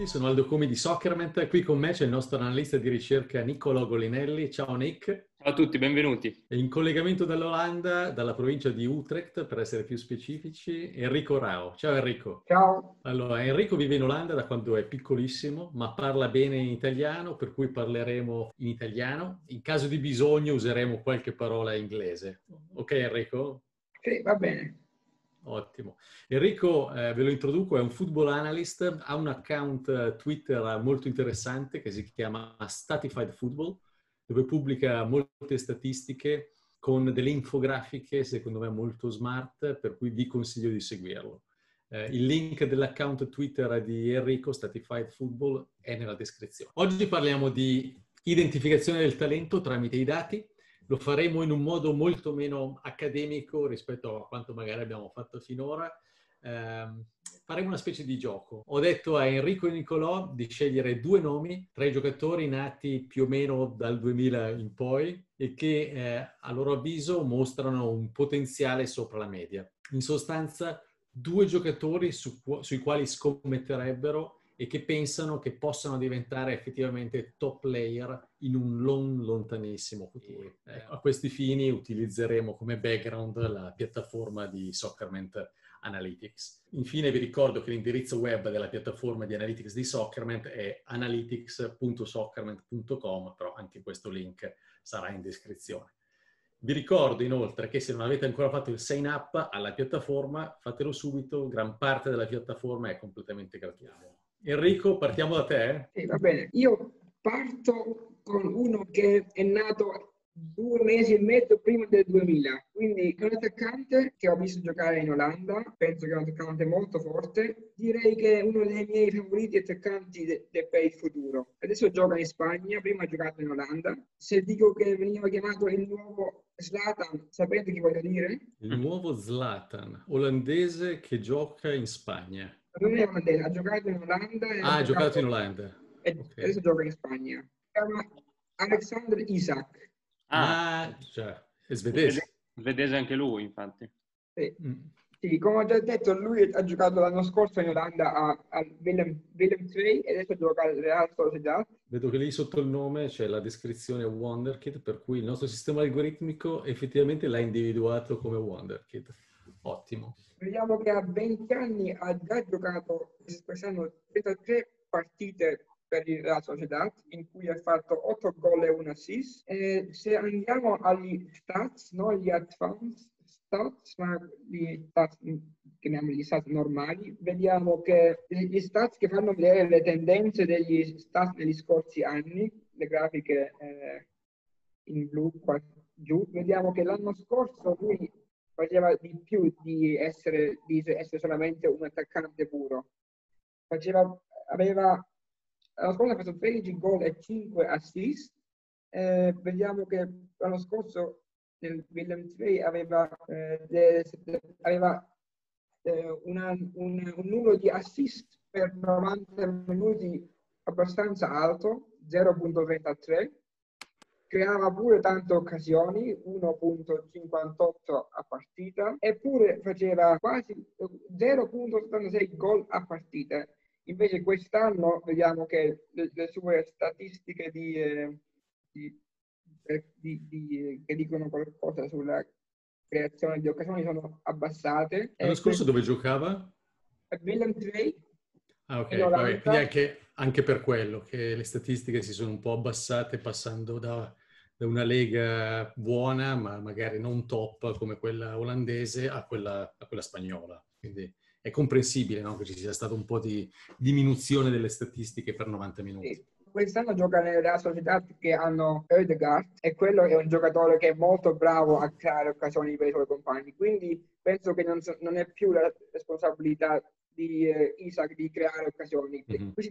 benvenuti, sono Aldo Cumi di Soccerment, qui con me c'è il nostro analista di ricerca Niccolò Golinelli. Ciao Nick. Ciao a tutti, benvenuti. In collegamento dall'Olanda, dalla provincia di Utrecht, per essere più specifici, Enrico Rao. Ciao Enrico. Ciao. Allora, Enrico vive in Olanda da quando è piccolissimo, ma parla bene in italiano, per cui parleremo in italiano. In caso di bisogno useremo qualche parola inglese. Ok Enrico? Sì, va bene. Ottimo. Enrico, ve lo introduco, è un football analyst, ha un account Twitter molto interessante che si chiama Statified Football, dove pubblica molte statistiche con delle infografiche, secondo me molto smart, per cui vi consiglio di seguirlo. Il link dell'account Twitter di Enrico, Statified Football, è nella descrizione. Oggi parliamo di identificazione del talento tramite i dati. Lo faremo in un modo molto meno accademico rispetto a quanto magari abbiamo fatto finora. Faremo una specie di gioco. Ho detto a Enrico e Niccolò di scegliere due nomi tra i giocatori nati più o meno dal 2000 in poi e che a loro avviso mostrano un potenziale sopra la media. In sostanza due giocatori sui quali scommetterebbero e che pensano che possano diventare effettivamente top player in un lontanissimo futuro. A questi fini utilizzeremo come background la piattaforma di Soccerment Analytics. Infine vi ricordo che l'indirizzo web della piattaforma di Analytics di Soccerment è analytics.soccerment.com, però anche questo link sarà in descrizione. Vi ricordo inoltre che se non avete ancora fatto il sign up alla piattaforma, fatelo subito, gran parte della piattaforma è completamente gratuita. Enrico, partiamo da te. Sì, va bene. Io parto con uno che è nato 2 mesi e mezzo prima del 2000, quindi è un attaccante che ho visto giocare in Olanda, penso che è un attaccante molto forte, direi che è uno dei miei favoriti attaccanti per il futuro. Adesso gioca in Spagna, prima ha giocato in Olanda. Se dico che veniva chiamato il nuovo Zlatan, sapete chi voglio dire? Il nuovo Zlatan, olandese che gioca in Spagna. Non è olandese, ha giocato in Olanda. Ha giocato in Olanda. E okay. Adesso gioca in Spagna. Si chiama Alexander Isak. Cioè, è svedese. Svedese anche lui, infatti. Sì. Sì, come ho già detto, lui ha giocato l'anno scorso in Olanda al Willem II e adesso gioca al Real Sociedad. Vedo che lì sotto il nome c'è la descrizione Wonderkid, per cui il nostro sistema algoritmico effettivamente l'ha individuato come Wonderkid. Ottimo. Vediamo che a 20 anni ha già giocato quest'anno 33 partite per la società, in cui ha fatto 8 gol e 1 assist. E se andiamo agli stats, non agli advanced stats, ma gli stats, chiamiamoli gli stats normali, vediamo che gli stats che fanno vedere le tendenze degli stats negli scorsi anni, le grafiche in blu qua giù, vediamo che l'anno scorso lui faceva di più di essere solamente un attaccante puro. L'anno scorso ha fatto 13 gol e 5 assist. Vediamo che l'anno scorso nel Willem II aveva un numero di assist per 90 minuti abbastanza alto, 0.33. Creava pure tante occasioni, 1.58 a partita, eppure faceva quasi 0.76 gol a partita. Invece quest'anno vediamo che le sue statistiche che dicono qualcosa sulla creazione di occasioni sono abbassate. L'anno scorso dove giocava? A Willem II. Ah, ok, vabbè, quindi anche per quello che le statistiche si sono un po' abbassate passando da una lega buona, ma magari non top come quella olandese, a quella spagnola. Quindi è comprensibile, no? Che ci sia stato un po' di diminuzione delle statistiche per 90 minuti. Sì. Quest'anno gioca nella società che hanno Ødegaard e quello è un giocatore che è molto bravo a creare occasioni per i suoi compagni. Quindi penso che non è più la responsabilità di Isak di creare occasioni.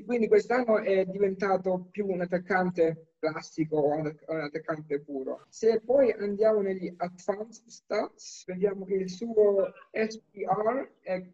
Quindi quest'anno è diventato più un attaccante classico o un attaccante puro. Se poi andiamo negli advanced stats, vediamo che il suo SPR è di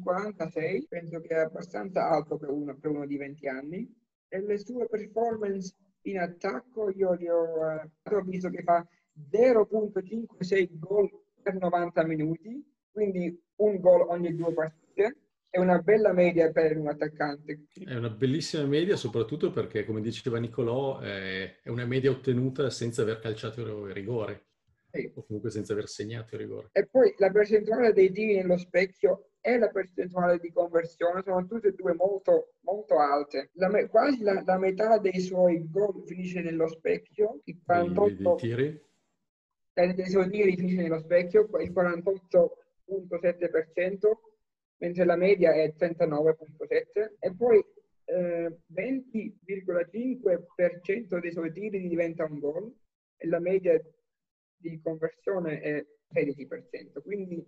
46, penso che è abbastanza alto per uno di 20 anni, e le sue performance in attacco io le ho visto che fa 0.56 gol per 90 minuti, quindi un gol ogni 2 partite. è una bella media per un attaccante. È una bellissima media, soprattutto perché, come diceva Niccolò, è una media ottenuta senza aver calciato il rigore, sì, o comunque senza aver segnato il rigore. E poi la percentuale dei tiri nello specchio e la percentuale di conversione sono tutte e due molto, molto alte. Quasi la metà dei suoi gol finisce nello specchio, il 48 tiri. Dei suoi tiri finisce nello specchio, il 48.7%, mentre la media è 39.7%, e poi 20,5% dei suoi tiri diventa un gol e la media di conversione è 16%. Quindi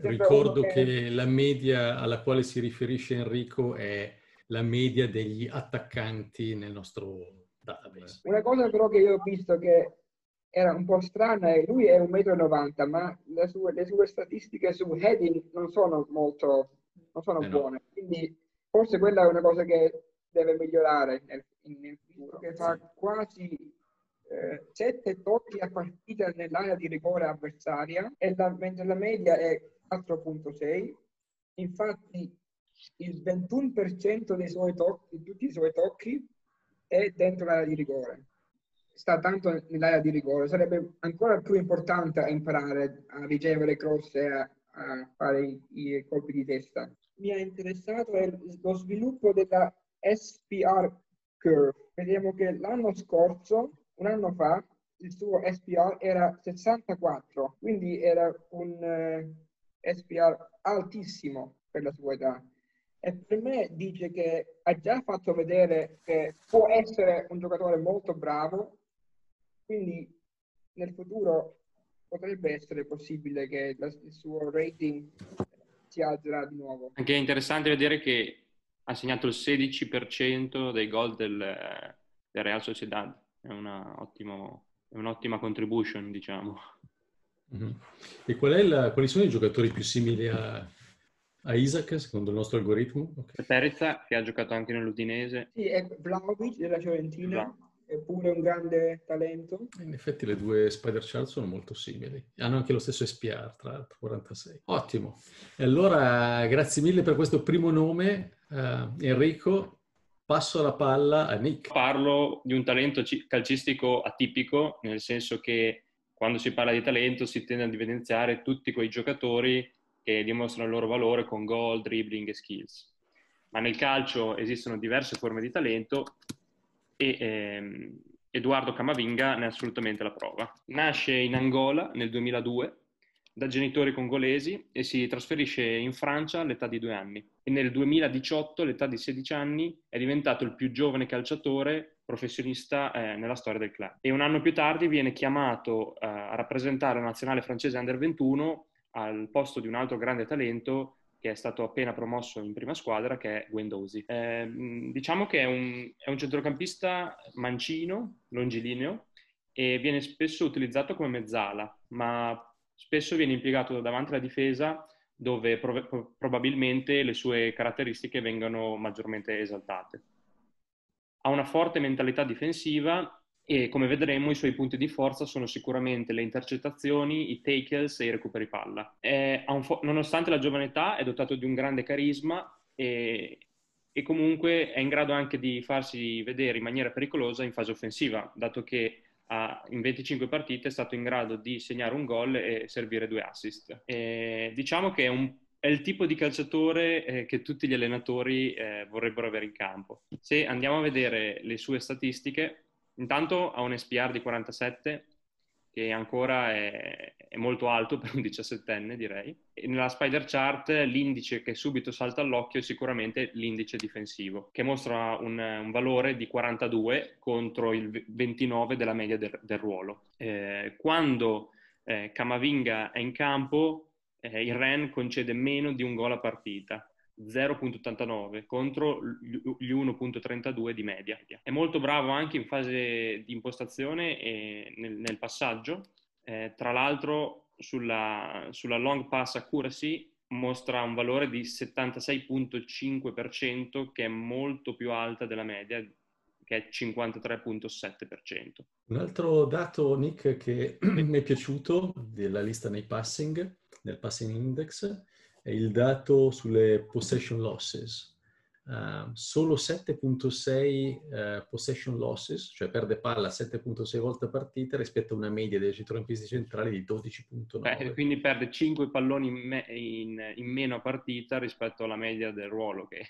ricordo che la media alla quale si riferisce Enrico è la media degli attaccanti nel nostro database. Una cosa però che io ho visto che era un po' strana, e lui è 1,90 m, ma le sue statistiche su heading non sono buone, no. Quindi forse quella è una cosa che deve migliorare nel futuro, che fa quasi 7 tocchi a partita nell'area di rigore avversaria, e mentre la media è 4.6. infatti il 21% dei suoi tocchi, di tutti i suoi tocchi, è dentro l'area di rigore. Sta tanto nell'area di rigore, sarebbe ancora più importante a imparare a ricevere cross e a fare i colpi di testa. Mi ha interessato lo sviluppo della SPR curve. Vediamo che l'anno scorso, un anno fa, il suo SPR era 64, quindi era un SPR altissimo per la sua età. E per me dice che ha già fatto vedere che può essere un giocatore molto bravo. Quindi nel futuro potrebbe essere possibile che il suo rating si alzerà di nuovo. Anche è interessante vedere che ha segnato il 16% dei gol del Real Sociedad. È un'ottima contribution, diciamo. Mm-hmm. E quali sono i giocatori più simili a Isak, secondo il nostro algoritmo? Okay. Perezza, che ha giocato anche nell'Udinese. Sì, è Vlahovic della Fiorentina. Bra. È pure un grande talento. In effetti le due Spider-Child sono molto simili. Hanno anche lo stesso SPR, tra l'altro, 46. Ottimo. E allora, grazie mille per questo primo nome, Enrico. Passo la palla a Nick. Parlo di un talento calcistico atipico, nel senso che quando si parla di talento si tende ad evidenziare tutti quei giocatori che dimostrano il loro valore con gol, dribbling e skills. Ma nel calcio esistono diverse forme di talento, e Edoardo Camavinga ne è assolutamente la prova. Nasce in Angola nel 2002 da genitori congolesi e si trasferisce in Francia all'età di 2 anni, e nel 2018, all'età di 16 anni, è diventato il più giovane calciatore professionista nella storia del club, e un anno più tardi viene chiamato a rappresentare la nazionale francese Under 21 al posto di un altro grande talento che è stato appena promosso in prima squadra, che è Guendouzi. Diciamo che è un centrocampista mancino, longilineo, e viene spesso utilizzato come mezzala, ma spesso viene impiegato davanti alla difesa, dove probabilmente le sue caratteristiche vengono maggiormente esaltate. Ha una forte mentalità difensiva e, come vedremo, i suoi punti di forza sono sicuramente le intercettazioni, i tackles e i recuperi palla. Nonostante la giovane età, è dotato di un grande carisma e comunque è in grado anche di farsi vedere in maniera pericolosa in fase offensiva, dato che in 25 partite è stato in grado di segnare un gol e servire 2 assist. Diciamo che è il tipo di calciatore che tutti gli allenatori vorrebbero avere in campo. Se andiamo a vedere le sue statistiche, intanto ha un SPR di 47, che ancora è molto alto per un 17enne, direi. E nella Spider Chart l'indice che subito salta all'occhio è sicuramente l'indice difensivo, che mostra un valore di 42 contro il 29 della media del ruolo. Quando Camavinga è in campo, il Rennes concede meno di un gol a partita, 0.89 contro gli 1.32 di media. È molto bravo anche in fase di impostazione e nel passaggio. Tra l'altro sulla long pass accuracy mostra un valore di 76.5%, che è molto più alta della media, che è 53.7%. Un altro dato, Nick, che mi è piaciuto della lista nel passing index il dato sulle possession losses. Solo 7.6 possession losses, cioè perde palla 7.6 volte a partita rispetto a una media dei centrocampisti centrali di 12.9. Quindi perde 5 palloni in meno a partita rispetto alla media del ruolo, che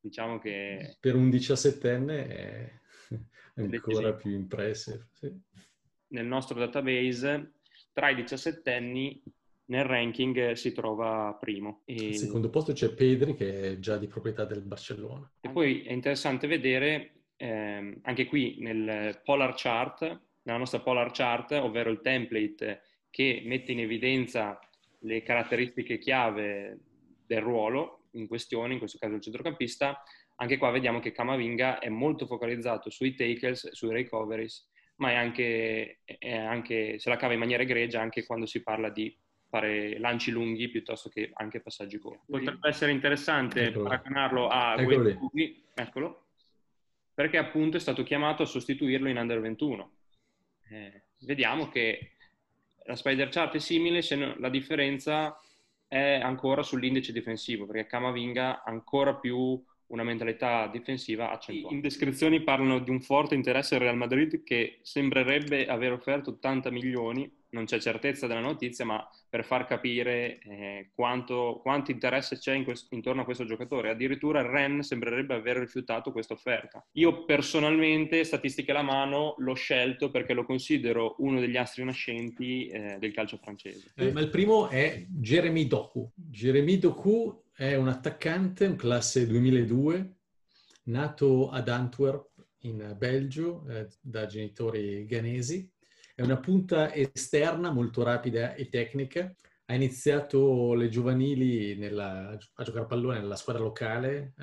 diciamo che... Per un 17enne è ancora più impressive. Sì. Nel nostro database, tra i 17enni, nel ranking si trova primo. Al secondo posto c'è Pedri, che è già di proprietà del Barcellona. E poi è interessante vedere, anche qui nel Polar Chart, nella nostra Polar Chart, ovvero il template che mette in evidenza le caratteristiche chiave del ruolo in questione, in questo caso il centrocampista, anche qua vediamo che Camavinga è molto focalizzato sui tackles, sui recoveries, ma è anche se la cava in maniera egregia anche quando si parla di fare lanci lunghi piuttosto che anche passaggi corti. Potrebbe essere interessante paragonarlo a Guendouzi, eccolo, perché appunto è stato chiamato a sostituirlo in Under 21. Vediamo che la Spider Chart è simile, se no, la differenza è ancora sull'indice difensivo, perché Camavinga ha ancora più una mentalità difensiva accentuata. In descrizioni parlano di un forte interesse al Real Madrid che sembrerebbe aver offerto 80 milioni, non c'è certezza della notizia, ma per far capire quanto interesse c'è intorno a questo giocatore. Addirittura il Rennes sembrerebbe aver rifiutato questa offerta. Io personalmente, statistiche alla mano, l'ho scelto perché lo considero uno degli astri nascenti del calcio francese. Ma il primo è Jeremy Doku. Jeremy Doku è un attaccante, un classe 2002, nato ad Antwerp in Belgio da genitori ghanesi. È una punta esterna molto rapida e tecnica. Ha iniziato le giovanili a giocare a pallone nella squadra locale,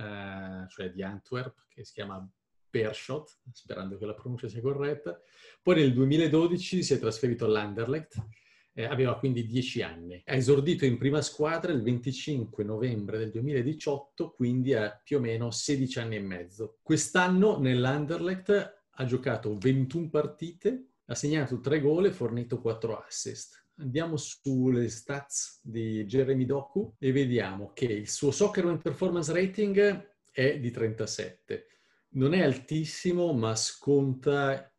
cioè di Antwerp, che si chiama Beerschot, sperando che la pronuncia sia corretta. Poi nel 2012 si è trasferito all'Anderlecht. Aveva quindi 10 anni. Ha esordito in prima squadra il 25 novembre del 2018, quindi ha più o meno 16 anni e mezzo. Quest'anno nell'Anderlecht ha giocato 21 partite, ha segnato 3 gol e fornito 4 assist. Andiamo sulle stats di Jeremy Doku e vediamo che il suo Soccerment Performance Rating è di 37. Non è altissimo, ma sconta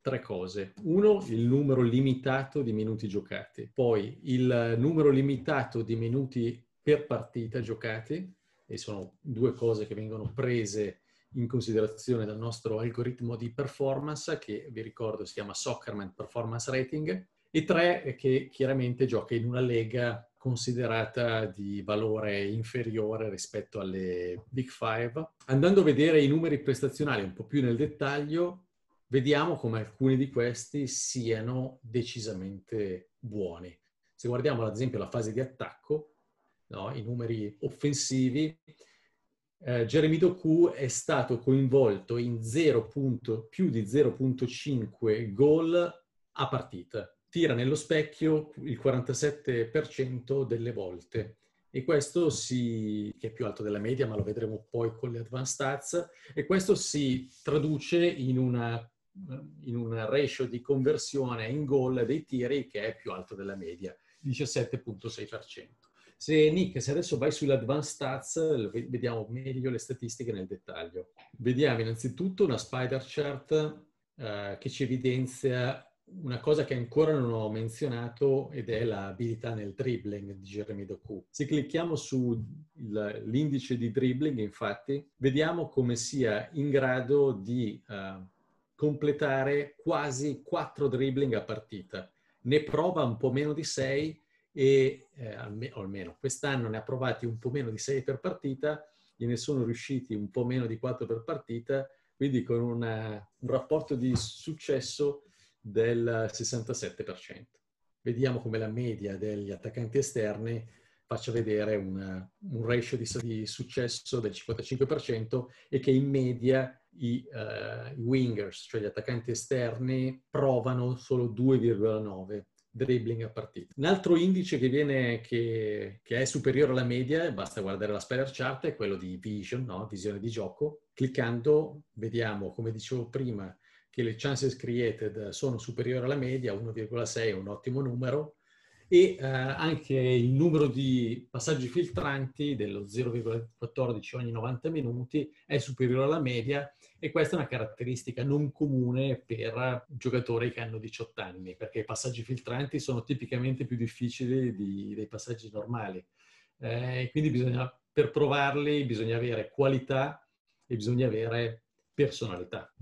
3 cose. 1, il numero limitato di minuti giocati. Poi il numero limitato di minuti per partita giocati, e sono 2 cose che vengono prese in considerazione dal nostro algoritmo di performance, che vi ricordo si chiama Soccerment Performance Rating. E 3, che chiaramente gioca in una lega considerata di valore inferiore rispetto alle Big Five. Andando a vedere i numeri prestazionali un po' più nel dettaglio, vediamo come alcuni di questi siano decisamente buoni. Se guardiamo ad esempio la fase di attacco, no, i numeri offensivi, Jeremy Doku è stato coinvolto in più di 0.5 gol a partita. Tira nello specchio il 47% delle volte. E questo che è più alto della media, ma lo vedremo poi con le advanced stats, e questo si traduce in una ratio di conversione in gol dei tiri che è più alto della media, 17.6%. Se Nick, se adesso vai sull'advanced stats, vediamo meglio le statistiche nel dettaglio. Vediamo innanzitutto una spider chart che ci evidenzia una cosa che ancora non ho menzionato, ed è l'abilità nel dribbling di Jeremy Doku. Se clicchiamo sull'indice di dribbling, infatti, vediamo come sia in grado di completare quasi 4 dribbling a partita. Ne prova un po' meno di 6 e almeno quest'anno ne ha provati un po' meno di 6 per partita, gliene sono riusciti un po' meno di 4 per partita, quindi con un rapporto di successo del 67%. Vediamo come la media degli attaccanti esterni faccia vedere un ratio di successo del 55% e che in media i wingers, cioè gli attaccanti esterni, provano solo 2,9 dribbling a partita. Un altro indice che è superiore alla media, basta guardare la spider chart, è quello di vision, no? Visione di gioco. Cliccando vediamo, come dicevo prima, che le chances created sono superiori alla media, 1,6 è un ottimo numero, e anche il numero di passaggi filtranti dello 0,14 ogni 90 minuti è superiore alla media, e questa è una caratteristica non comune per giocatori che hanno 18 anni, perché i passaggi filtranti sono tipicamente più difficili dei passaggi normali. Quindi per provarli bisogna avere qualità e bisogna avere personalità.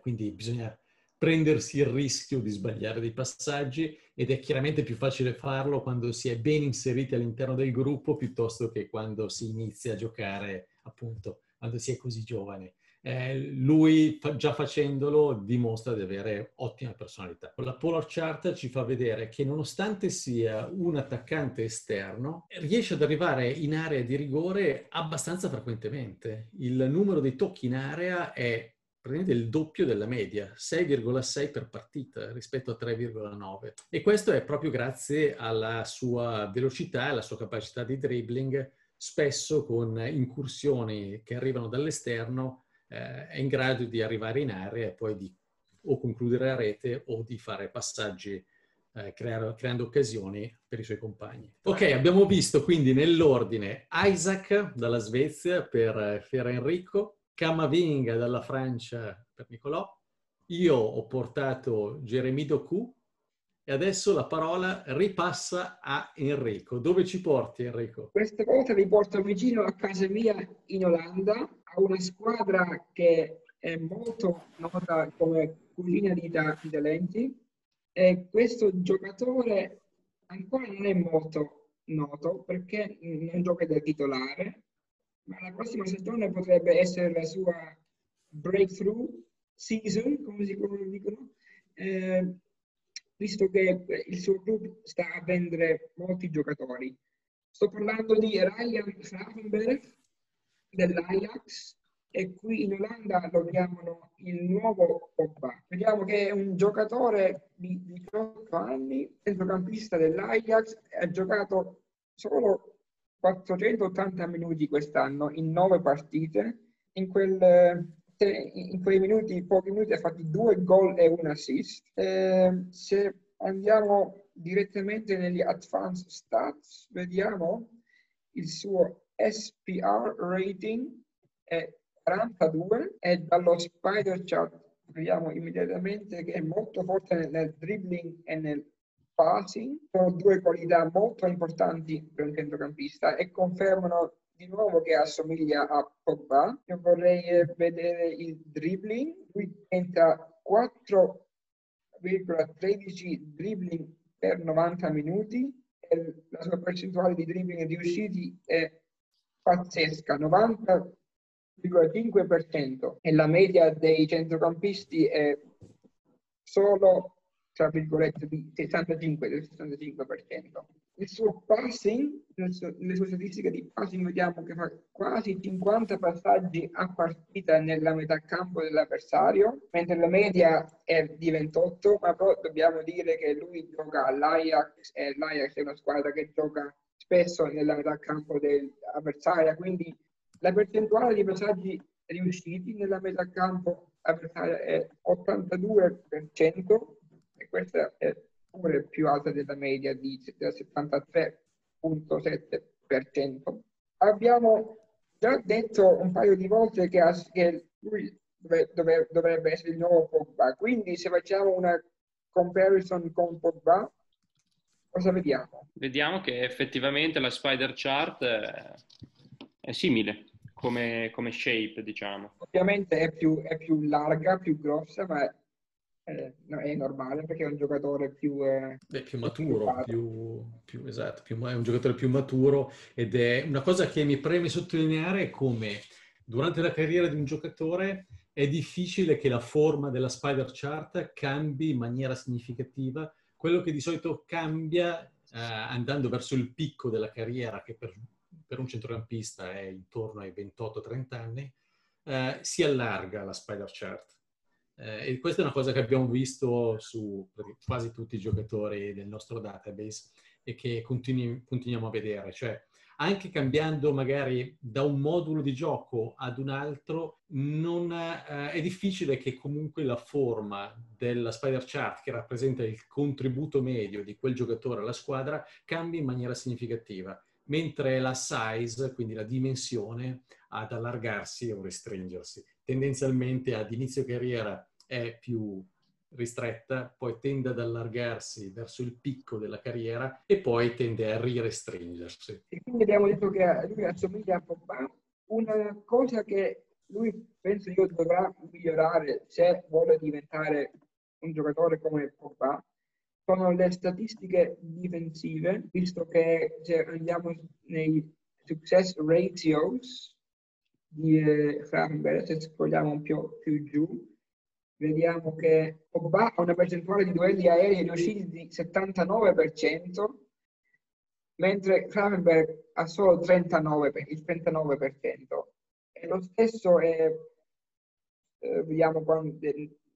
Quindi bisogna prendersi il rischio di sbagliare dei passaggi, ed è chiaramente più facile farlo quando si è ben inseriti all'interno del gruppo piuttosto che quando si inizia a giocare, appunto, quando si è così giovane. Lui, già facendolo, dimostra di avere ottima personalità. La Polar Chart ci fa vedere che, nonostante sia un attaccante esterno, riesce ad arrivare in area di rigore abbastanza frequentemente. Il numero dei tocchi in area è praticamente il doppio della media, 6,6 per partita rispetto a 3,9. E questo è proprio grazie alla sua velocità, alla sua capacità di dribbling, spesso con incursioni che arrivano dall'esterno, è in grado di arrivare in area e poi di o concludere la rete o di fare passaggi, creando occasioni per i suoi compagni. Ok, abbiamo visto quindi nell'ordine Isak dalla Svezia per Fiera Enrico, Camavinga dalla Francia per Niccolò, io ho portato Jeremy Doku e adesso la parola ripassa a Enrico. Dove ci porti, Enrico? Questa volta vi porto vicino a casa mia in Olanda, a una squadra che è molto nota come cucina di talenti, e questo giocatore ancora non è molto noto perché non gioca da titolare, ma la prossima stagione potrebbe essere la sua breakthrough season, come dicono, visto che il suo club sta a vendere molti giocatori. Sto parlando di Ryan Schaffenberg dell'Ajax, e qui in Olanda lo chiamano il nuovo Pogba. Vediamo che è un giocatore di 18 anni, centrocampista dell'Ajax, ha giocato solo 480 minuti quest'anno in 9 partite. In quei pochi minuti ha fatto 2 gol e 1 assist. Se andiamo direttamente negli advanced stats, vediamo il suo SPR rating è 42, e dallo spider chart vediamo immediatamente che è molto forte nel dribbling e nel passing. Sono 2 qualità molto importanti per un centrocampista e confermano di nuovo che assomiglia a Pogba. Io vorrei vedere il dribbling. Lui tenta 4,13 dribbling per 90 minuti e la sua percentuale di dribbling riusciti è pazzesca, 90,5%, e la media dei centrocampisti è solo, tra virgolette, di 65, del 65%. Il suo passing, le sue statistiche di passing, vediamo che fa quasi 50 passaggi a partita nella metà campo dell'avversario, mentre la media è di 28, ma però dobbiamo dire che lui gioca all'Ajax, e l'Ajax è una squadra che gioca spesso nella metà campo dell'avversaria, quindi la percentuale di passaggi riusciti nella metà campo avversaria è 82%, e questa è pure più alta della media del 73,7%. Abbiamo già detto un paio di volte che lui dovrebbe essere il nuovo Pogba, quindi se facciamo una comparison con Pogba, cosa vediamo? Vediamo che effettivamente la spider chart è simile come shape, diciamo. Ovviamente è più larga, più grossa, ma no, è normale perché è un giocatore più maturo, è un giocatore più maturo, ed è una cosa che mi preme sottolineare, come durante la carriera di un giocatore è difficile che la forma della spider chart cambi in maniera significativa. Quello che di solito cambia andando verso il picco della carriera, che per un centrocampista è intorno ai 28-30 anni, si allarga la spider chart. E questa è una cosa che abbiamo visto su quasi tutti i giocatori del nostro database e che continuiamo a vedere, cioè anche cambiando magari da un modulo di gioco ad un altro, è difficile che comunque la forma della spider chart, che rappresenta il contributo medio di quel giocatore alla squadra, cambi in maniera significativa, mentre la size, quindi la dimensione, ad allargarsi o restringersi. Tendenzialmente ad inizio carriera è più ristretta, poi tende ad allargarsi verso il picco della carriera e poi tende a rirestringersi. E quindi abbiamo detto che lui assomiglia a Pogba. Una cosa che lui, penso io, dovrà migliorare se vuole diventare un giocatore come Pogba sono le statistiche difensive, visto che se andiamo nei success ratios di Schaffenberg, se scrolliamo un po' più giù, vediamo che Pogba ha una percentuale di duelli aerei riusciti di 79%, mentre Schaffenberg ha solo il 39%. E lo stesso è, vediamo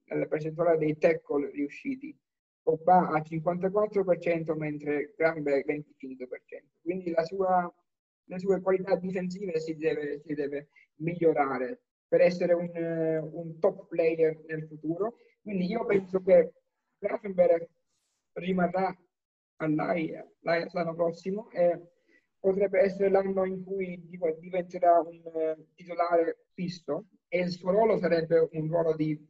la percentuale dei tackle riusciti. Pogba ha 54%, mentre Schaffenberg 25%. Quindi le sue qualità difensive si deve migliorare per essere un top player nel futuro. Quindi io penso che Schaffenberg rimarrà all'Ajax l'anno prossimo e potrebbe essere l'anno in cui diventerà un titolare fisso, e il suo ruolo sarebbe un ruolo di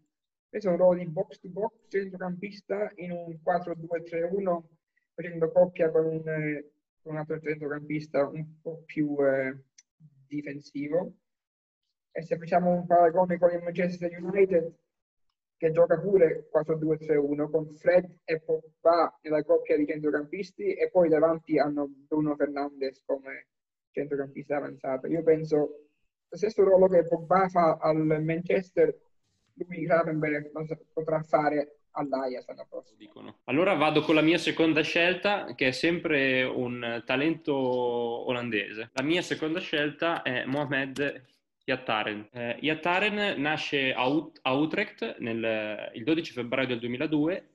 box to box, centrocampista in un 4-2-3-1, facendo coppia con un altro centrocampista un po' più difensivo. E se facciamo un paragone con il Manchester United, che gioca pure 4-2-3-1, con Fred e Pogba nella coppia di centrocampisti, e poi davanti hanno Bruno Fernandes come centrocampista avanzato. Io penso lo stesso ruolo che Pogba fa al Manchester, lui Schaffenberg potrà fare all'Ajax l'anno prossimo. Allora vado con la mia seconda scelta, che è sempre un talento olandese. La mia seconda scelta è Mohamed Jataren. Jataren nasce a Utrecht il 12 febbraio del 2002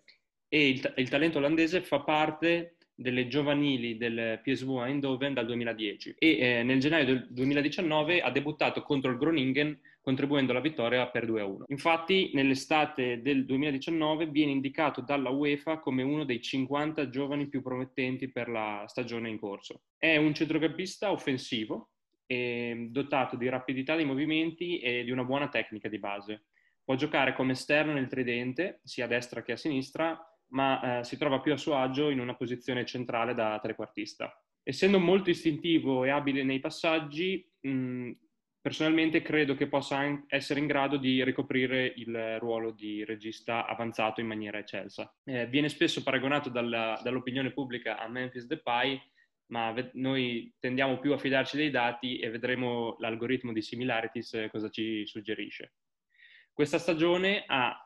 e il talento olandese fa parte delle giovanili del PSV Eindhoven dal 2010 e nel gennaio del 2019 ha debuttato contro il Groningen, contribuendo alla vittoria per 2-1. Infatti nell'estate del 2019 viene indicato dalla UEFA come uno dei 50 giovani più promettenti per la stagione in corso. È un centrocampista offensivo, dotato di rapidità dei movimenti e di una buona tecnica di base. Può giocare come esterno nel tridente, sia a destra che a sinistra, ma si trova più a suo agio in una posizione centrale da trequartista. Essendo molto istintivo e abile nei passaggi, personalmente credo che possa essere in grado di ricoprire il ruolo di regista avanzato in maniera eccelsa. Viene spesso paragonato dall'opinione pubblica a Memphis Depay, ma noi tendiamo più a fidarci dei dati e vedremo l'algoritmo di Similarities cosa ci suggerisce. Questa stagione ha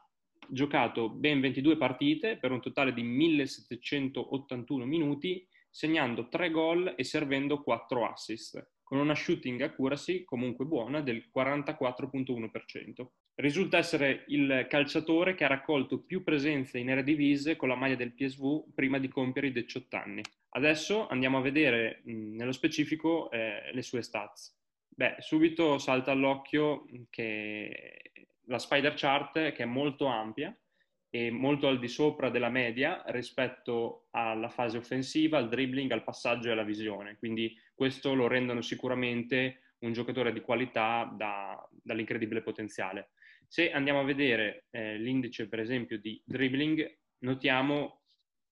giocato ben 22 partite per un totale di 1781 minuti, segnando 3 gol e servendo 4 assist, con una shooting accuracy comunque buona del 44,1%. Risulta essere il calciatore che ha raccolto più presenze in Eredivisie con la maglia del PSV prima di compiere i 18 anni. Adesso andiamo a vedere nello specifico le sue stats. Subito salta all'occhio che la spider chart, che è molto ampia e molto al di sopra della media rispetto alla fase offensiva, al dribbling, al passaggio e alla visione. Quindi questo lo rendono sicuramente un giocatore di qualità dall'incredibile potenziale. Se andiamo a vedere l'indice, per esempio, di dribbling, notiamo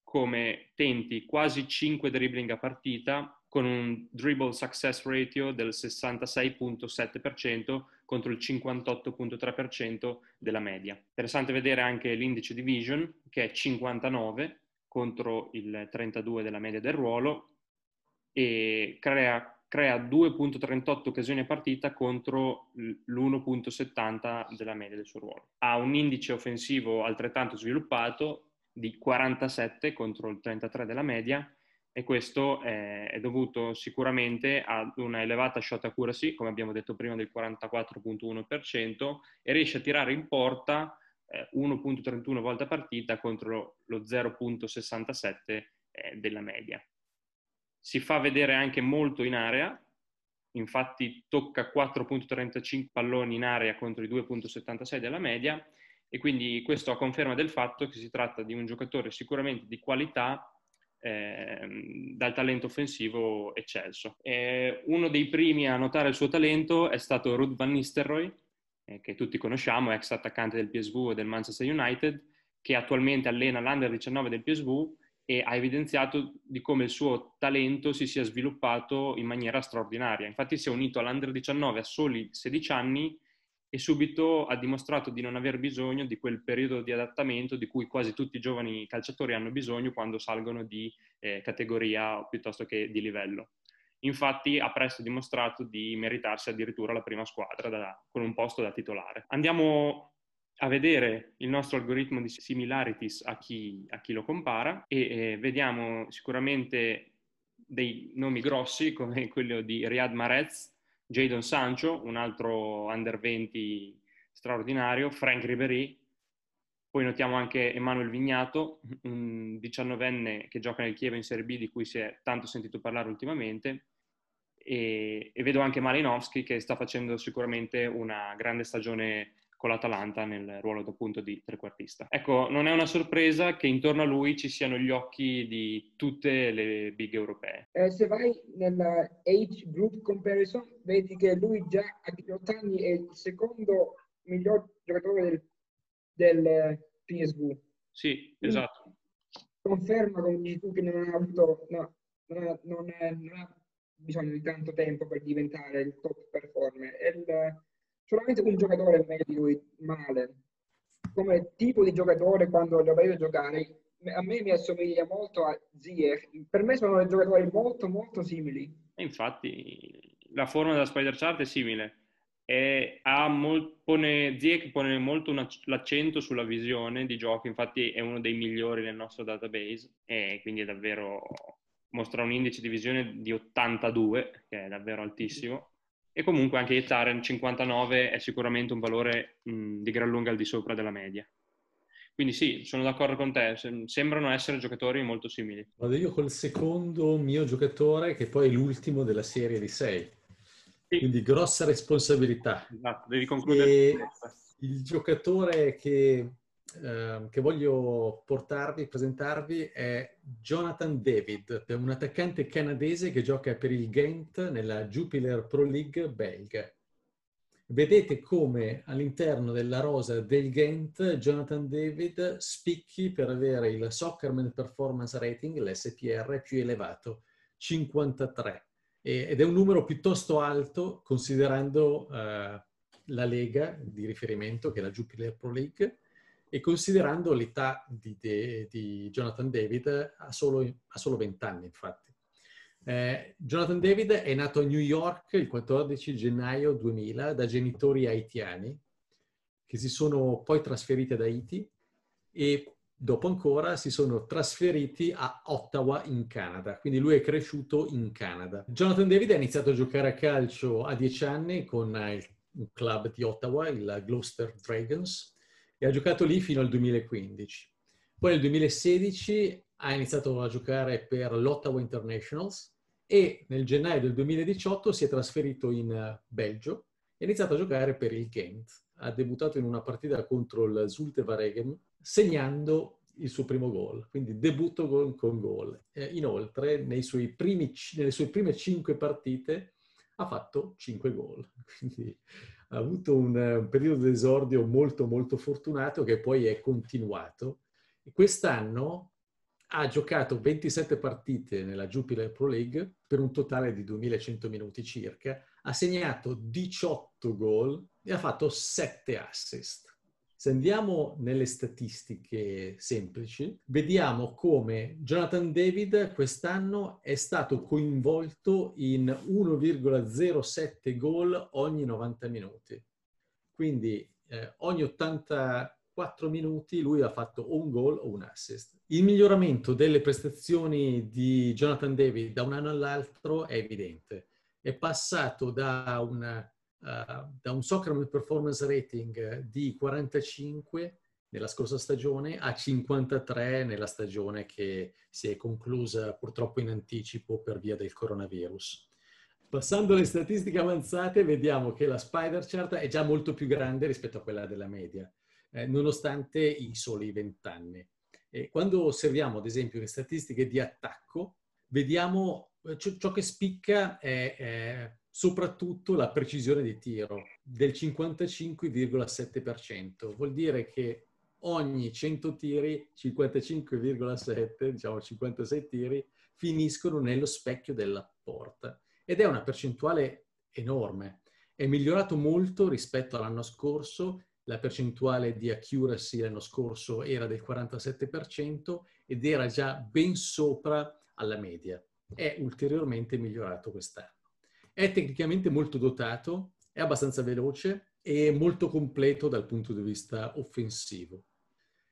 come tenti quasi 5 dribbling a partita, con un dribble success ratio del 66,7% contro il 58,3% della media. Interessante vedere anche l'indice di vision, che è 59 contro il 32 della media del ruolo, e crea 2,38 occasioni a partita contro l'1,70 della media del suo ruolo. Ha un indice offensivo altrettanto sviluppato di 47 contro il 33 della media, e questo è dovuto sicuramente ad una elevata shot accuracy, come abbiamo detto prima, del 44,1%, e riesce a tirare in porta 1,31 volte a partita contro lo 0,67 della media. si fa vedere anche molto in area, infatti tocca 4.35 palloni in area contro i 2.76 della media, e quindi questo a conferma del fatto che si tratta di un giocatore sicuramente di qualità, dal talento offensivo eccelso. Uno dei primi a notare il suo talento è stato Ruud Van Nistelrooy, che tutti conosciamo, ex attaccante del PSV e del Manchester United, che attualmente allena l'Under 19 del PSV, e ha evidenziato di come il suo talento si sia sviluppato in maniera straordinaria. Infatti si è unito all'Under 19 a soli 16 anni e subito ha dimostrato di non aver bisogno di quel periodo di adattamento di cui quasi tutti i giovani calciatori hanno bisogno quando salgono di categoria piuttosto che di livello. Infatti ha presto dimostrato di meritarsi addirittura la prima squadra con un posto da titolare. Andiamo a vedere il nostro algoritmo di similarities a chi lo compara, e vediamo sicuramente dei nomi grossi come quello di Riyad Mahrez, Jadon Sancho, un altro under 20 straordinario, Franck Ribéry, poi notiamo anche Emmanuel Vignato, un 19enne che gioca nel Chievo in Serie B, di cui si è tanto sentito parlare ultimamente, e vedo anche Malinowski, che sta facendo sicuramente una grande stagione con l'Atalanta nel ruolo appunto di trequartista. Ecco, non è una sorpresa che intorno a lui ci siano gli occhi di tutte le big europee. Se vai nella age group comparison, vedi che lui già a 18 anni è il secondo miglior giocatore del PSV. Sì, esatto. Conferma, come dici tu, che non ha bisogno di tanto tempo per diventare il top performer. Solamente un giocatore meglio di lui, male. Come tipo di giocatore, quando lo vedo giocare, a me mi assomiglia molto a Ziyech. Per me sono dei giocatori molto, molto simili. E infatti la forma della spider chart è simile. Ziyech pone molto l'accento sulla visione di gioco, infatti è uno dei migliori nel nostro database, e quindi è davvero, mostra un indice di visione di 82, che è davvero altissimo. E comunque anche Jataren 59 è sicuramente un valore di gran lunga al di sopra della media. Quindi sì, sono d'accordo con te, sembrano essere giocatori molto simili. Vado io col secondo mio giocatore, che poi è l'ultimo della serie di 6. Sì. Quindi grossa responsabilità. Esatto, devi concludere. E il giocatore che voglio presentarvi è Jonathan David, un attaccante canadese che gioca per il Gent nella Jupiler Pro League belga. Vedete come all'interno della rosa del Gent Jonathan David spicchi per avere il Soccerment Performance Rating, l'SPR, più elevato, 53, ed è un numero piuttosto alto considerando la lega di riferimento, che è la Jupiler Pro League, e considerando l'età di Jonathan David, ha solo 20 anni, infatti. Jonathan David è nato a New York il 14 gennaio 2000 da genitori haitiani, che si sono poi trasferiti ad Haiti e dopo ancora si sono trasferiti a Ottawa in Canada, quindi lui è cresciuto in Canada. Jonathan David ha iniziato a giocare a calcio a 10 anni con un club di Ottawa, il Gloucester Dragons, e ha giocato lì fino al 2015. Poi nel 2016 ha iniziato a giocare per l'Ottawa Internationals e nel gennaio del 2018 si è trasferito in Belgio e ha iniziato a giocare per il Gent. Ha debuttato in una partita contro il Zulte Waregem segnando il suo primo gol, quindi debutto con gol. Inoltre nelle sue prime 5 partite ha fatto 5 gol, quindi ha avuto un periodo di esordio molto molto fortunato che poi è continuato. Quest'anno ha giocato 27 partite nella Jupiler Pro League per un totale di 2100 minuti circa, ha segnato 18 gol e ha fatto 7 assist. Se andiamo nelle statistiche semplici, vediamo come Jonathan David quest'anno è stato coinvolto in 1,07 gol ogni 90 minuti. Quindi ogni 84 minuti lui ha fatto o un gol o un assist. Il miglioramento delle prestazioni di Jonathan David da un anno all'altro è evidente. È passato da un Soccerment Performance Rating di 45 nella scorsa stagione a 53 nella stagione che si è conclusa purtroppo in anticipo per via del coronavirus. Passando alle statistiche avanzate, vediamo che la spider chart è già molto più grande rispetto a quella della media, nonostante i soli 20 anni. E quando osserviamo, ad esempio, le statistiche di attacco, vediamo ciò che spicca è soprattutto la precisione di tiro del 55,7%. Vuol dire che ogni 100 tiri, 55,7, diciamo 56 tiri, finiscono nello specchio della porta. Ed è una percentuale enorme. È migliorato molto rispetto all'anno scorso. La percentuale di accuracy l'anno scorso era del 47% ed era già ben sopra alla media. È ulteriormente migliorato quest'anno. È tecnicamente molto dotato, è abbastanza veloce e molto completo dal punto di vista offensivo.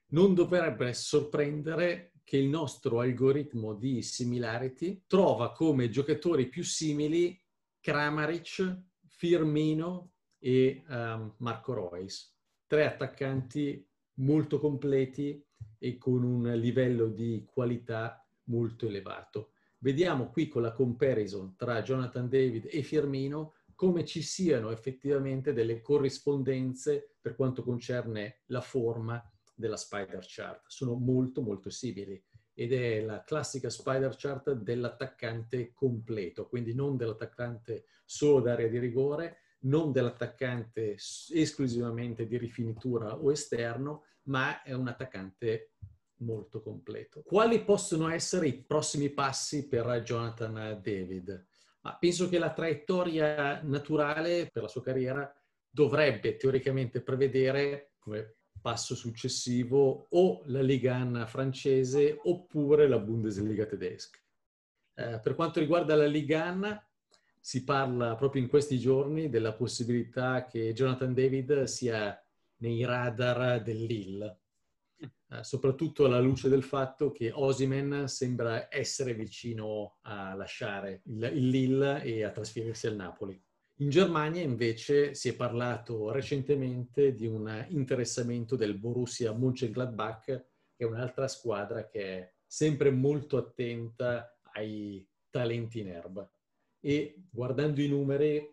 Non dovrebbe sorprendere che il nostro algoritmo di similarity trova come giocatori più simili Kramaric, Firmino e Marco Reus. Tre attaccanti molto completi e con un livello di qualità molto elevato. Vediamo qui con la comparison tra Jonathan David e Firmino come ci siano effettivamente delle corrispondenze per quanto concerne la forma della spider chart. Sono molto molto simili ed è la classica spider chart dell'attaccante completo, quindi non dell'attaccante solo d'area di rigore, non dell'attaccante esclusivamente di rifinitura o esterno, ma è un attaccante molto completo. Quali possono essere i prossimi passi per Jonathan David? Ma penso che la traiettoria naturale per la sua carriera dovrebbe teoricamente prevedere come passo successivo o la Ligue 1 francese oppure la Bundesliga tedesca. Per quanto riguarda la Ligue 1, si parla proprio in questi giorni della possibilità che Jonathan David sia nei radar del Lille, soprattutto alla luce del fatto che Osimhen sembra essere vicino a lasciare il Lille e a trasferirsi al Napoli. In Germania invece si è parlato recentemente di un interessamento del Borussia Mönchengladbach, che è un'altra squadra che è sempre molto attenta ai talenti in erba. E guardando i numeri,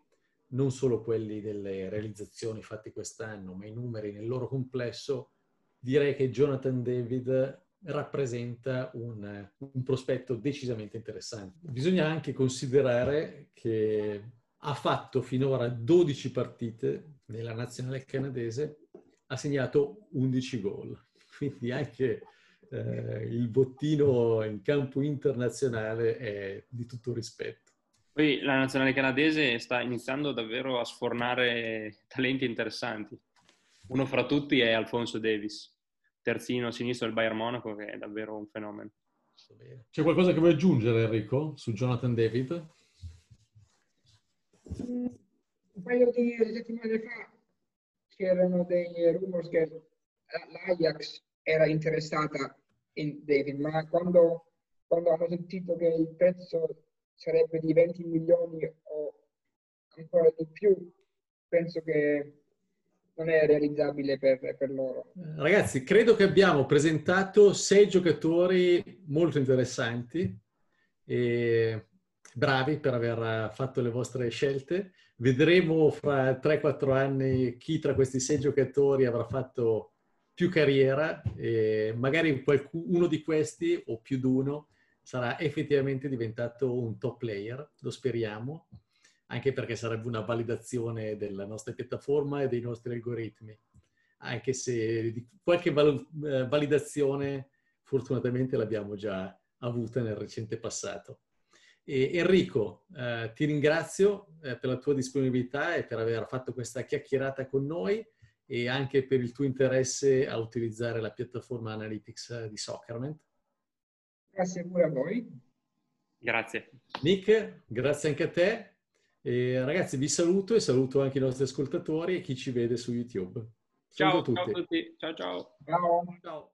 non solo quelli delle realizzazioni fatte quest'anno, ma i numeri nel loro complesso, direi che Jonathan David rappresenta un prospetto decisamente interessante. Bisogna anche considerare che ha fatto finora 12 partite nella nazionale canadese, ha segnato 11 gol. Quindi anche il bottino in campo internazionale è di tutto rispetto. Poi la nazionale canadese sta iniziando davvero a sfornare talenti interessanti. Uno fra tutti è Alphonso Davies, terzino a sinistra del Bayern Monaco, che è davvero un fenomeno. C'è qualcosa che vuoi aggiungere, Enrico, su Jonathan David? Un paio di settimane fa c'erano dei rumors che l'Ajax era interessata in David, ma quando hanno sentito che il prezzo sarebbe di 20 milioni o ancora di più, penso che non è realizzabile per loro. Ragazzi, credo che abbiamo presentato 6 giocatori molto interessanti e bravi per aver fatto le vostre scelte. Vedremo fra 3-4 anni chi tra questi 6 giocatori avrà fatto più carriera e magari uno di questi o più di uno sarà effettivamente diventato un top player, lo speriamo, anche perché sarebbe una validazione della nostra piattaforma e dei nostri algoritmi, anche se qualche validazione fortunatamente l'abbiamo già avuta nel recente passato. E Enrico, ti ringrazio per la tua disponibilità e per aver fatto questa chiacchierata con noi e anche per il tuo interesse a utilizzare la piattaforma Analytics di Soccerment. Grazie pure a voi. Grazie. Nick, grazie anche a te. E ragazzi, vi saluto e saluto anche i nostri ascoltatori e chi ci vede su YouTube. Ciao a tutti. Ciao, ciao. Ciao. Ciao.